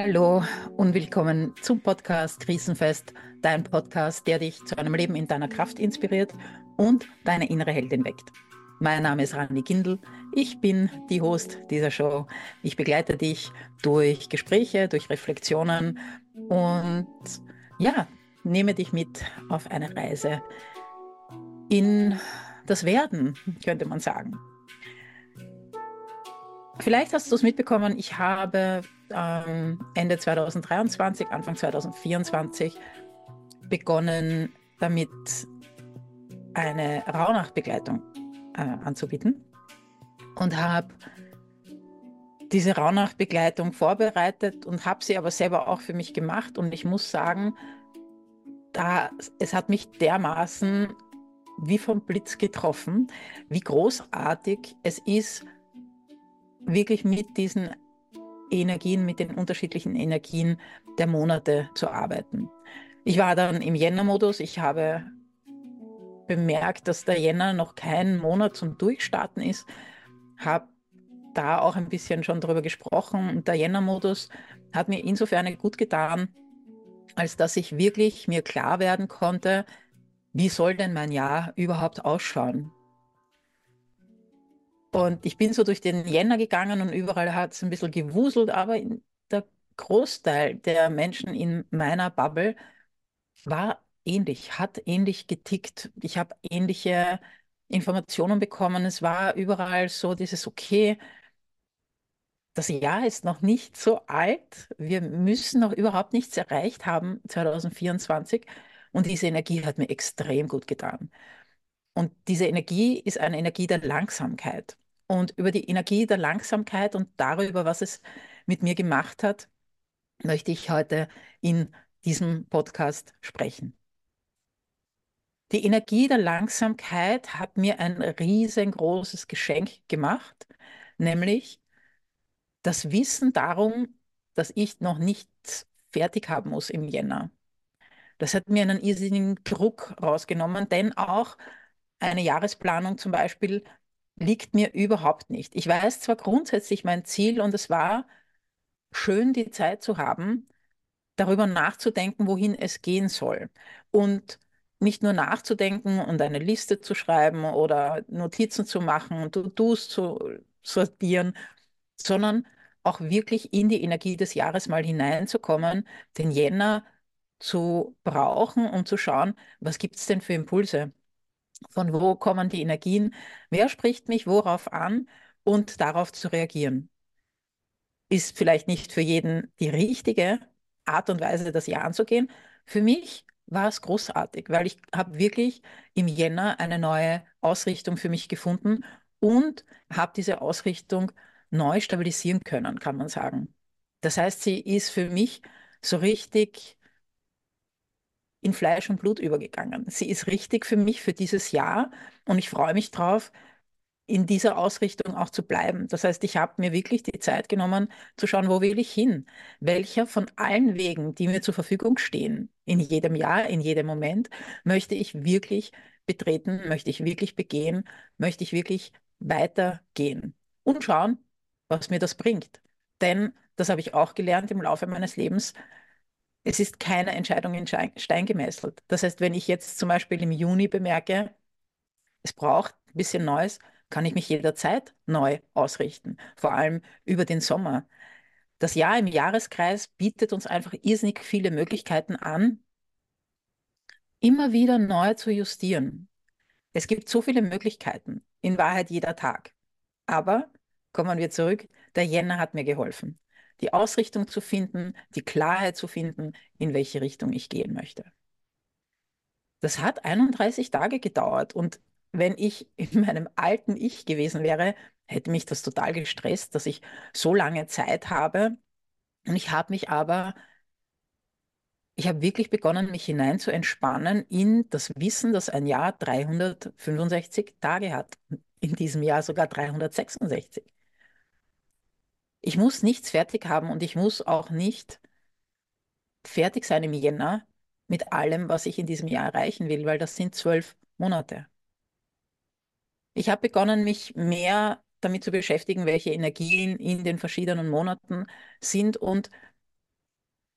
Hallo und willkommen zum Podcast Krisenfest, dein Podcast, der dich zu einem Leben in deiner Kraft inspiriert und deine innere Heldin weckt. Mein Name ist Rani Kindl, ich bin die Host dieser Show. Ich begleite dich durch Gespräche, durch Reflexionen und ja, nehme dich mit auf eine Reise in das Werden, könnte man sagen. Vielleicht hast du es mitbekommen, ich habe Ende 2023, Anfang 2024 begonnen, damit eine Rauhnachtbegleitung anzubieten und habe diese Rauhnachtbegleitung vorbereitet und habe sie aber selber auch für mich gemacht. Und ich muss sagen, es hat mich dermaßen wie vom Blitz getroffen, wie großartig es ist, wirklich mit diesen Energien, mit den unterschiedlichen Energien der Monate zu arbeiten. Ich war dann im Jänner-Modus. Ich habe bemerkt, dass der Jänner noch kein Monat zum Durchstarten ist. Habe da auch ein bisschen schon drüber gesprochen. Und der Jänner-Modus hat mir insofern gut getan, als dass ich wirklich mir klar werden konnte, wie soll denn mein Jahr überhaupt ausschauen? Und ich bin so durch den Jänner gegangen und überall hat es ein bisschen gewuselt, aber der Großteil der Menschen in meiner Bubble war ähnlich, hat ähnlich getickt. Ich habe ähnliche Informationen bekommen. Es war überall so dieses, okay, das Jahr ist noch nicht so alt. Wir müssen noch überhaupt nichts erreicht haben 2024. Und diese Energie hat mir extrem gut getan. Und diese Energie ist eine Energie der Langsamkeit. Und über die Energie der Langsamkeit und darüber, was es mit mir gemacht hat, möchte ich heute in diesem Podcast sprechen. Die Energie der Langsamkeit hat mir ein riesengroßes Geschenk gemacht, nämlich das Wissen darum, dass ich noch nichts fertig haben muss im Jänner. Das hat mir einen irrsinnigen Druck rausgenommen, denn auch eine Jahresplanung zum Beispiel liegt mir überhaupt nicht. Ich weiß zwar grundsätzlich mein Ziel und es war schön, die Zeit zu haben, darüber nachzudenken, wohin es gehen soll. Und nicht nur nachzudenken und eine Liste zu schreiben oder Notizen zu machen und To-Dos zu sortieren, sondern auch wirklich in die Energie des Jahres mal hineinzukommen, den Jänner zu brauchen und zu schauen, was gibt es denn für Impulse? Von wo kommen die Energien, wer spricht mich worauf an und darauf zu reagieren. Ist vielleicht nicht für jeden die richtige Art und Weise, das Jahr anzugehen. Für mich war es großartig, weil ich habe wirklich im Jänner eine neue Ausrichtung für mich gefunden und habe diese Ausrichtung neu stabilisieren können, kann man sagen. Das heißt, sie ist für mich so richtig in Fleisch und Blut übergegangen. Sie ist richtig für mich für dieses Jahr und ich freue mich drauf, in dieser Ausrichtung auch zu bleiben. Das heißt, ich habe mir wirklich die Zeit genommen, zu schauen, wo will ich hin? Welcher von allen Wegen, die mir zur Verfügung stehen, in jedem Jahr, in jedem Moment, möchte ich wirklich betreten, möchte ich wirklich begehen, möchte ich wirklich weitergehen und schauen, was mir das bringt. Denn, das habe ich auch gelernt im Laufe meines Lebens, es ist keine Entscheidung in Stein gemeißelt. Das heißt, wenn ich jetzt zum Beispiel im Juni bemerke, es braucht ein bisschen Neues, kann ich mich jederzeit neu ausrichten, vor allem über den Sommer. Das Jahr im Jahreskreis bietet uns einfach irrsinnig viele Möglichkeiten an, immer wieder neu zu justieren. Es gibt so viele Möglichkeiten, in Wahrheit jeder Tag. Aber, kommen wir zurück, der Jänner hat mir geholfen, die Ausrichtung zu finden, die Klarheit zu finden, in welche Richtung ich gehen möchte. Das hat 31 Tage gedauert und wenn ich in meinem alten Ich gewesen wäre, hätte mich das total gestresst, dass ich so lange Zeit habe. Und ich habe wirklich begonnen, mich hinein zu entspannen in das Wissen, dass ein Jahr 365 Tage hat, in diesem Jahr sogar 366. Ich muss nichts fertig haben und ich muss auch nicht fertig sein im Jänner mit allem, was ich in diesem Jahr erreichen will, weil das sind 12 Monate. Ich habe begonnen, mich mehr damit zu beschäftigen, welche Energien in den verschiedenen Monaten sind und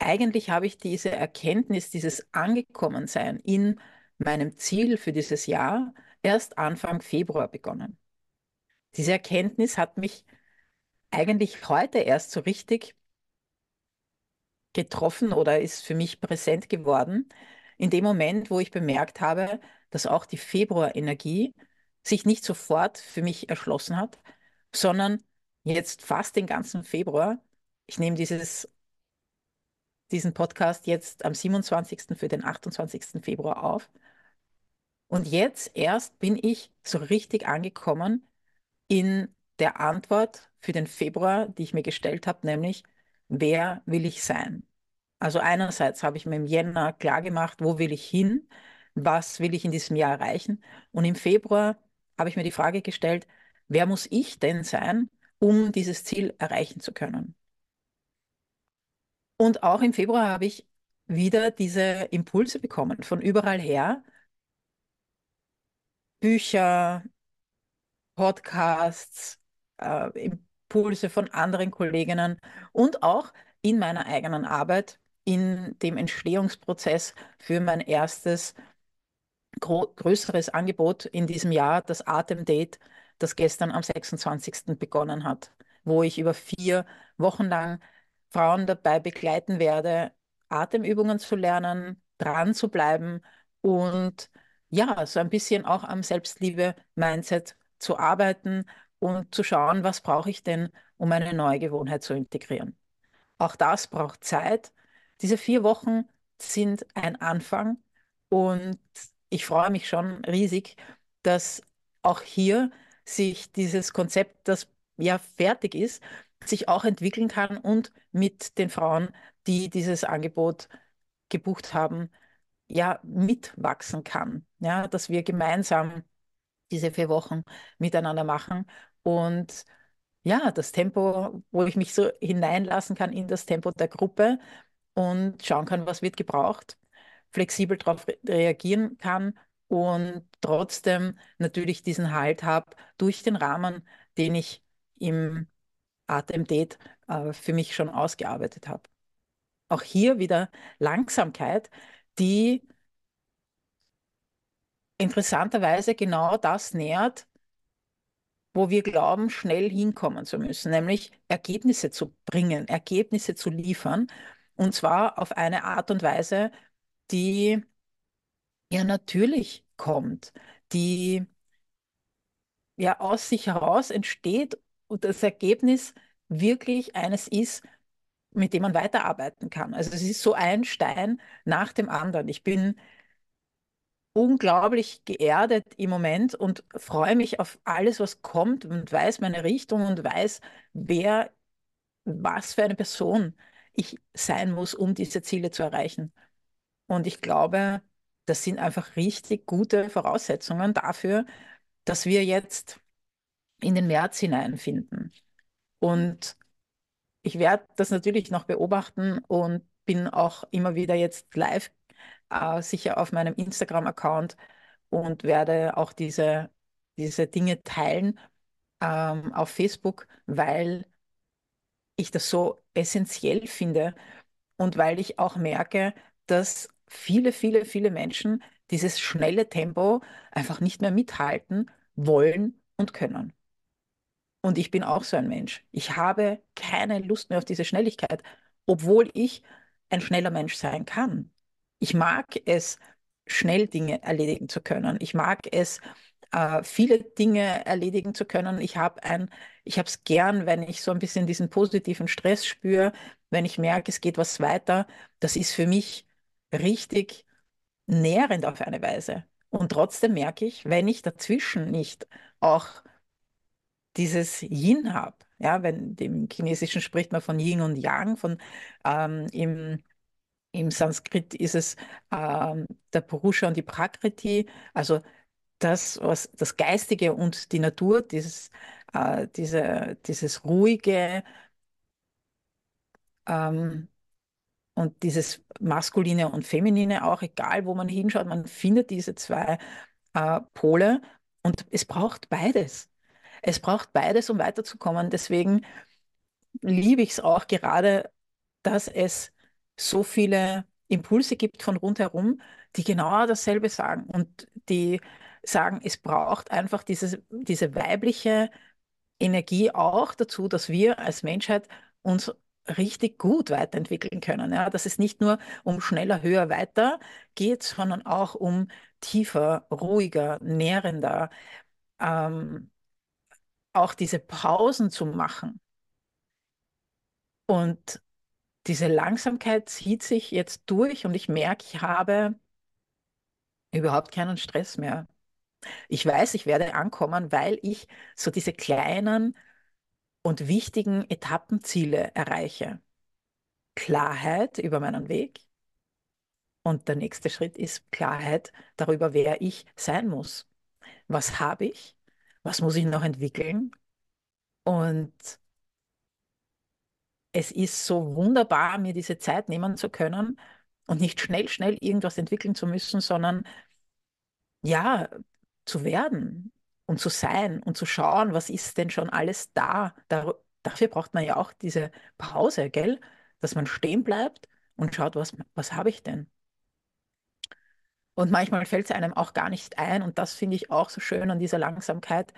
eigentlich habe ich diese Erkenntnis, dieses Angekommensein in meinem Ziel für dieses Jahr erst Anfang Februar begonnen. Diese Erkenntnis hat mich eigentlich heute erst so richtig getroffen oder ist für mich präsent geworden, in dem Moment, wo ich bemerkt habe, dass auch die Februarenergie sich nicht sofort für mich erschlossen hat, sondern jetzt fast den ganzen Februar. Ich nehme diesen Podcast jetzt am 27. für den 28. Februar auf. Und jetzt erst bin ich so richtig angekommen in der Antwort für den Februar, die ich mir gestellt habe, nämlich, wer will ich sein? Also einerseits habe ich mir im Jänner klar gemacht, wo will ich hin? Was will ich in diesem Jahr erreichen? Und im Februar habe ich mir die Frage gestellt, wer muss ich denn sein, um dieses Ziel erreichen zu können? Und auch im Februar habe ich wieder diese Impulse bekommen, von überall her. Bücher, Podcasts, Impulse von anderen Kolleginnen und auch in meiner eigenen Arbeit, in dem Entstehungsprozess für mein erstes größeres Angebot in diesem Jahr, das Atemdate, das gestern am 26. begonnen hat, wo ich über 4 Wochen lang Frauen dabei begleiten werde, Atemübungen zu lernen, dran zu bleiben und ja, so ein bisschen auch am Selbstliebe-Mindset zu arbeiten und zu schauen, was brauche ich denn, um eine neue Gewohnheit zu integrieren. Auch das braucht Zeit. Diese 4 Wochen sind ein Anfang und ich freue mich schon riesig, dass auch hier sich dieses Konzept, das ja fertig ist, sich auch entwickeln kann und mit den Frauen, die dieses Angebot gebucht haben, ja, mitwachsen kann. Ja, dass wir gemeinsam diese 4 Wochen miteinander machen und ja, das Tempo, wo ich mich so hineinlassen kann in das Tempo der Gruppe und schauen kann, was wird gebraucht, flexibel darauf reagieren kann und trotzdem natürlich diesen Halt habe durch den Rahmen, den ich im Atemdate für mich schon ausgearbeitet habe. Auch hier wieder Langsamkeit, die interessanterweise genau das nährt, wo wir glauben, schnell hinkommen zu müssen, nämlich Ergebnisse zu bringen, Ergebnisse zu liefern und zwar auf eine Art und Weise, die ja natürlich kommt, die ja aus sich heraus entsteht und das Ergebnis wirklich eines ist, mit dem man weiterarbeiten kann. Also es ist so ein Stein nach dem anderen. Ich bin unglaublich geerdet im Moment und freue mich auf alles, was kommt und weiß meine Richtung und weiß, wer, was für eine Person ich sein muss, um diese Ziele zu erreichen. Und ich glaube, das sind einfach richtig gute Voraussetzungen dafür, dass wir jetzt in den März hineinfinden. Und ich werde das natürlich noch beobachten und bin auch immer wieder jetzt live sicher auf meinem Instagram-Account und werde auch diese Dinge teilen auf Facebook, weil ich das so essentiell finde und weil ich auch merke, dass viele, viele, viele Menschen dieses schnelle Tempo einfach nicht mehr mithalten wollen und können. Und ich bin auch so ein Mensch. Ich habe keine Lust mehr auf diese Schnelligkeit, obwohl ich ein schneller Mensch sein kann. Ich mag es, schnell Dinge erledigen zu können. Ich mag es, viele Dinge erledigen zu können. Ich habe es gern, wenn ich so ein bisschen diesen positiven Stress spüre, wenn ich merke, es geht was weiter. Das ist für mich richtig nährend auf eine Weise. Und trotzdem merke ich, wenn ich dazwischen nicht auch dieses Yin habe, ja, wenn im Chinesischen spricht man von Yin und Yang, im Sanskrit ist es der Purusha und die Prakriti, also das, was das Geistige und die Natur, dieses Ruhige und dieses Maskuline und Feminine auch, egal wo man hinschaut, man findet diese 2 Pole und es braucht beides. Es braucht beides, um weiterzukommen. Deswegen liebe ich es auch gerade, dass es so viele Impulse gibt von rundherum, die genau dasselbe sagen und die sagen, es braucht einfach diese weibliche Energie auch dazu, dass wir als Menschheit uns richtig gut weiterentwickeln können. Ja? Dass es nicht nur um schneller, höher, weiter geht, sondern auch um tiefer, ruhiger, nährender, auch diese Pausen zu machen. Und diese Langsamkeit zieht sich jetzt durch und ich merke, ich habe überhaupt keinen Stress mehr. Ich weiß, ich werde ankommen, weil ich so diese kleinen und wichtigen Etappenziele erreiche. Klarheit über meinen Weg und der nächste Schritt ist Klarheit darüber, wer ich sein muss. Was habe ich? Was muss ich noch entwickeln? Und es ist so wunderbar, mir diese Zeit nehmen zu können und nicht schnell irgendwas entwickeln zu müssen, sondern ja, zu werden und zu sein und zu schauen, was ist denn schon alles da. Dafür braucht man ja auch diese Pause, gell? Dass man stehen bleibt und schaut, was habe ich denn? Und manchmal fällt es einem auch gar nicht ein und das finde ich auch so schön an dieser Langsamkeit,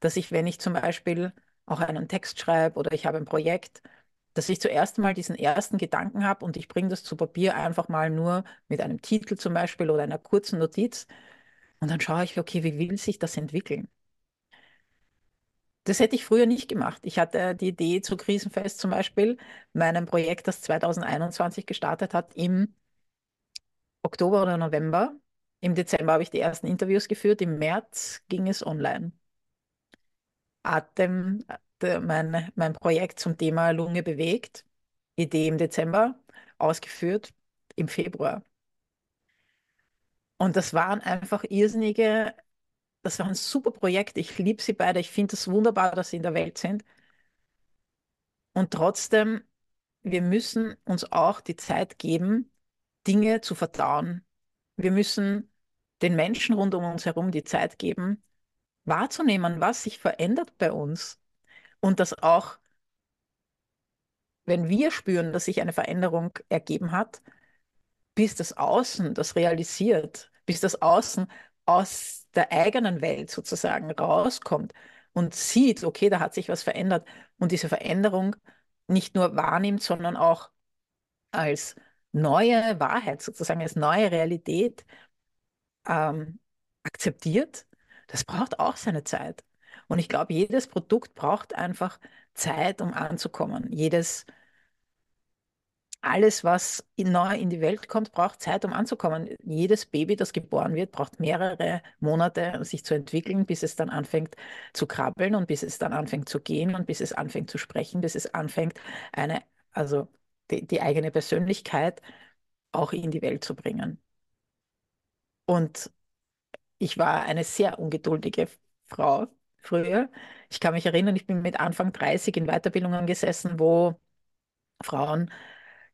dass ich, wenn ich zum Beispiel auch einen Text schreibe oder ich habe ein Projekt, dass ich zuerst mal diesen ersten Gedanken habe und ich bringe das zu Papier einfach mal nur mit einem Titel zum Beispiel oder einer kurzen Notiz und dann schaue ich, okay, wie will sich das entwickeln? Das hätte ich früher nicht gemacht. Ich hatte die Idee zu Krisenfest zum Beispiel, meinem Projekt, das 2021 gestartet hat, im Oktober oder November. Im Dezember habe ich die ersten Interviews geführt, im März ging es online. Mein Projekt zum Thema Lunge bewegt, Idee im Dezember, ausgeführt im Februar. Und das waren einfach irrsinnige, das waren super Projekte, ich liebe sie beide, ich finde es wunderbar, dass sie in der Welt sind. Und trotzdem, wir müssen uns auch die Zeit geben, Dinge zu verdauen. Wir müssen den Menschen rund um uns herum die Zeit geben, wahrzunehmen, was sich verändert bei uns. Und dass auch, wenn wir spüren, dass sich eine Veränderung ergeben hat, bis das Außen das realisiert, bis das Außen aus der eigenen Welt sozusagen rauskommt und sieht, okay, da hat sich was verändert und diese Veränderung nicht nur wahrnimmt, sondern auch als neue Wahrheit sozusagen, als neue Realität akzeptiert, das braucht auch seine Zeit. Und ich glaube, jedes Produkt braucht einfach Zeit, um anzukommen. Alles, was neu in die Welt kommt, braucht Zeit, um anzukommen. Jedes Baby, das geboren wird, braucht mehrere Monate, sich zu entwickeln, bis es dann anfängt zu krabbeln und bis es dann anfängt zu gehen und bis es anfängt zu sprechen, bis es anfängt, die eigene Persönlichkeit auch in die Welt zu bringen. Und ich war eine sehr ungeduldige Frau früher. Ich kann mich erinnern, ich bin mit Anfang 30 in Weiterbildungen gesessen, wo Frauen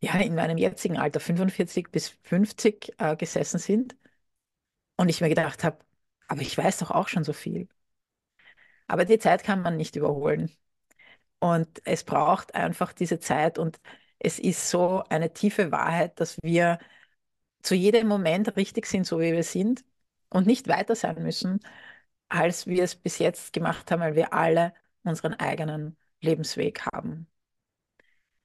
ja in meinem jetzigen Alter 45 bis 50 gesessen sind und ich mir gedacht habe, aber ich weiß doch auch schon so viel. Aber die Zeit kann man nicht überholen und es braucht einfach diese Zeit und es ist so eine tiefe Wahrheit, dass wir zu jedem Moment richtig sind, so wie wir sind und nicht weiter sein müssen, als wir es bis jetzt gemacht haben, weil wir alle unseren eigenen Lebensweg haben.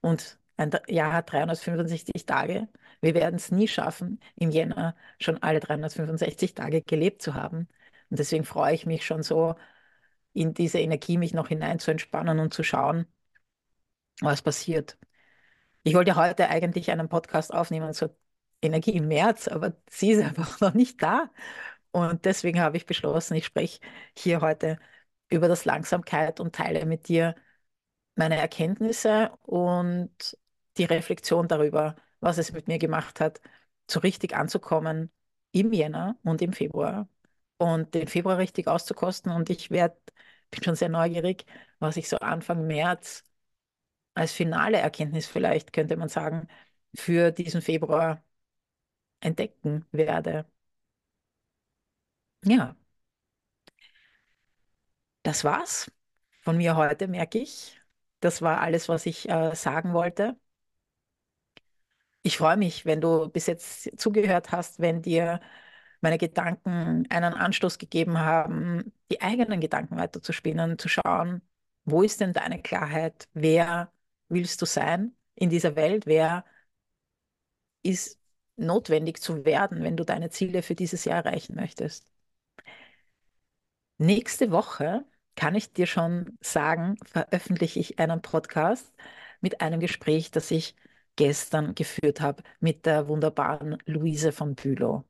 Und ein Jahr hat 365 Tage. Wir werden es nie schaffen, im Jänner schon alle 365 Tage gelebt zu haben. Und deswegen freue ich mich schon so, in diese Energie mich noch hinein zu entspannen und zu schauen, was passiert. Ich wollte heute eigentlich einen Podcast aufnehmen zur Energie im März, aber sie ist einfach noch nicht da. Und deswegen habe ich beschlossen, ich spreche hier heute über das Langsamkeit und teile mit dir meine Erkenntnisse und die Reflexion darüber, was es mit mir gemacht hat, so richtig anzukommen im Jänner und im Februar und den Februar richtig auszukosten. Und ich bin schon sehr neugierig, was ich so Anfang März als finale Erkenntnis vielleicht, könnte man sagen, für diesen Februar entdecken werde. Ja, das war's von mir heute, merke ich. Das war alles, was ich sagen wollte. Ich freue mich, wenn du bis jetzt zugehört hast, wenn dir meine Gedanken einen Anstoß gegeben haben, die eigenen Gedanken weiterzuspinnen, zu schauen, wo ist denn deine Klarheit? Wer willst du sein in dieser Welt? Wer ist notwendig zu werden, wenn du deine Ziele für dieses Jahr erreichen möchtest? Nächste Woche, kann ich dir schon sagen, veröffentliche ich einen Podcast mit einem Gespräch, das ich gestern geführt habe mit der wunderbaren Luise von Bülow.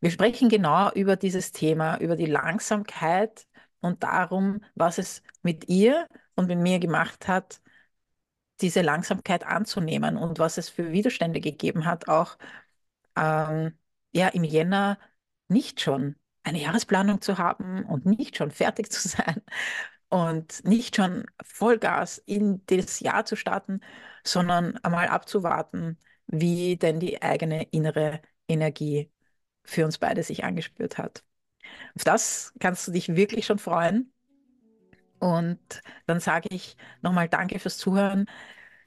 Wir sprechen genau über dieses Thema, über die Langsamkeit und darum, was es mit ihr und mit mir gemacht hat, diese Langsamkeit anzunehmen und was es für Widerstände gegeben hat, auch im Jänner nicht schon eine Jahresplanung zu haben und nicht schon fertig zu sein und nicht schon Vollgas in das Jahr zu starten, sondern einmal abzuwarten, wie denn die eigene innere Energie für uns beide sich angespürt hat. Auf das kannst du dich wirklich schon freuen. Und dann sage ich nochmal Danke fürs Zuhören.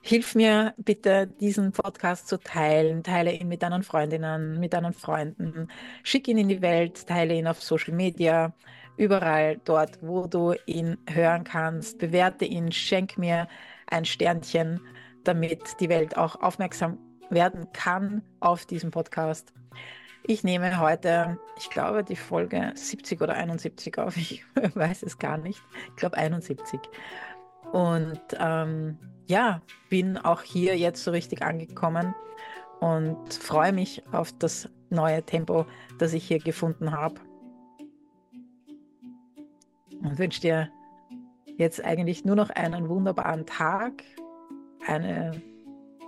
Hilf mir bitte, diesen Podcast zu teilen. Teile ihn mit deinen Freundinnen, mit deinen Freunden. Schick ihn in die Welt, teile ihn auf Social Media, überall dort, wo du ihn hören kannst. Bewerte ihn, schenk mir ein Sternchen, damit die Welt auch aufmerksam werden kann auf diesen Podcast. Ich nehme heute, ich glaube, die Folge 70 oder 71 auf. Ich weiß es gar nicht. Ich glaube 71. Und bin auch hier jetzt so richtig angekommen und freue mich auf das neue Tempo, das ich hier gefunden habe. Und wünsche dir jetzt eigentlich nur noch einen wunderbaren Tag, ein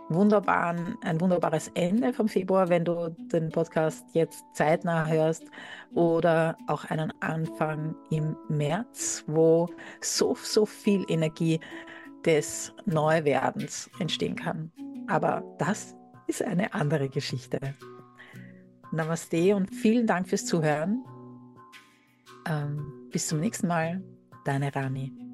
wunderbares Ende vom Februar, wenn du den Podcast jetzt zeitnah hörst, oder auch einen Anfang im März, wo so, so viel Energie des Neuwerdens entstehen kann. Aber das ist eine andere Geschichte. Namaste und vielen Dank fürs Zuhören. Bis zum nächsten Mal, deine Rani.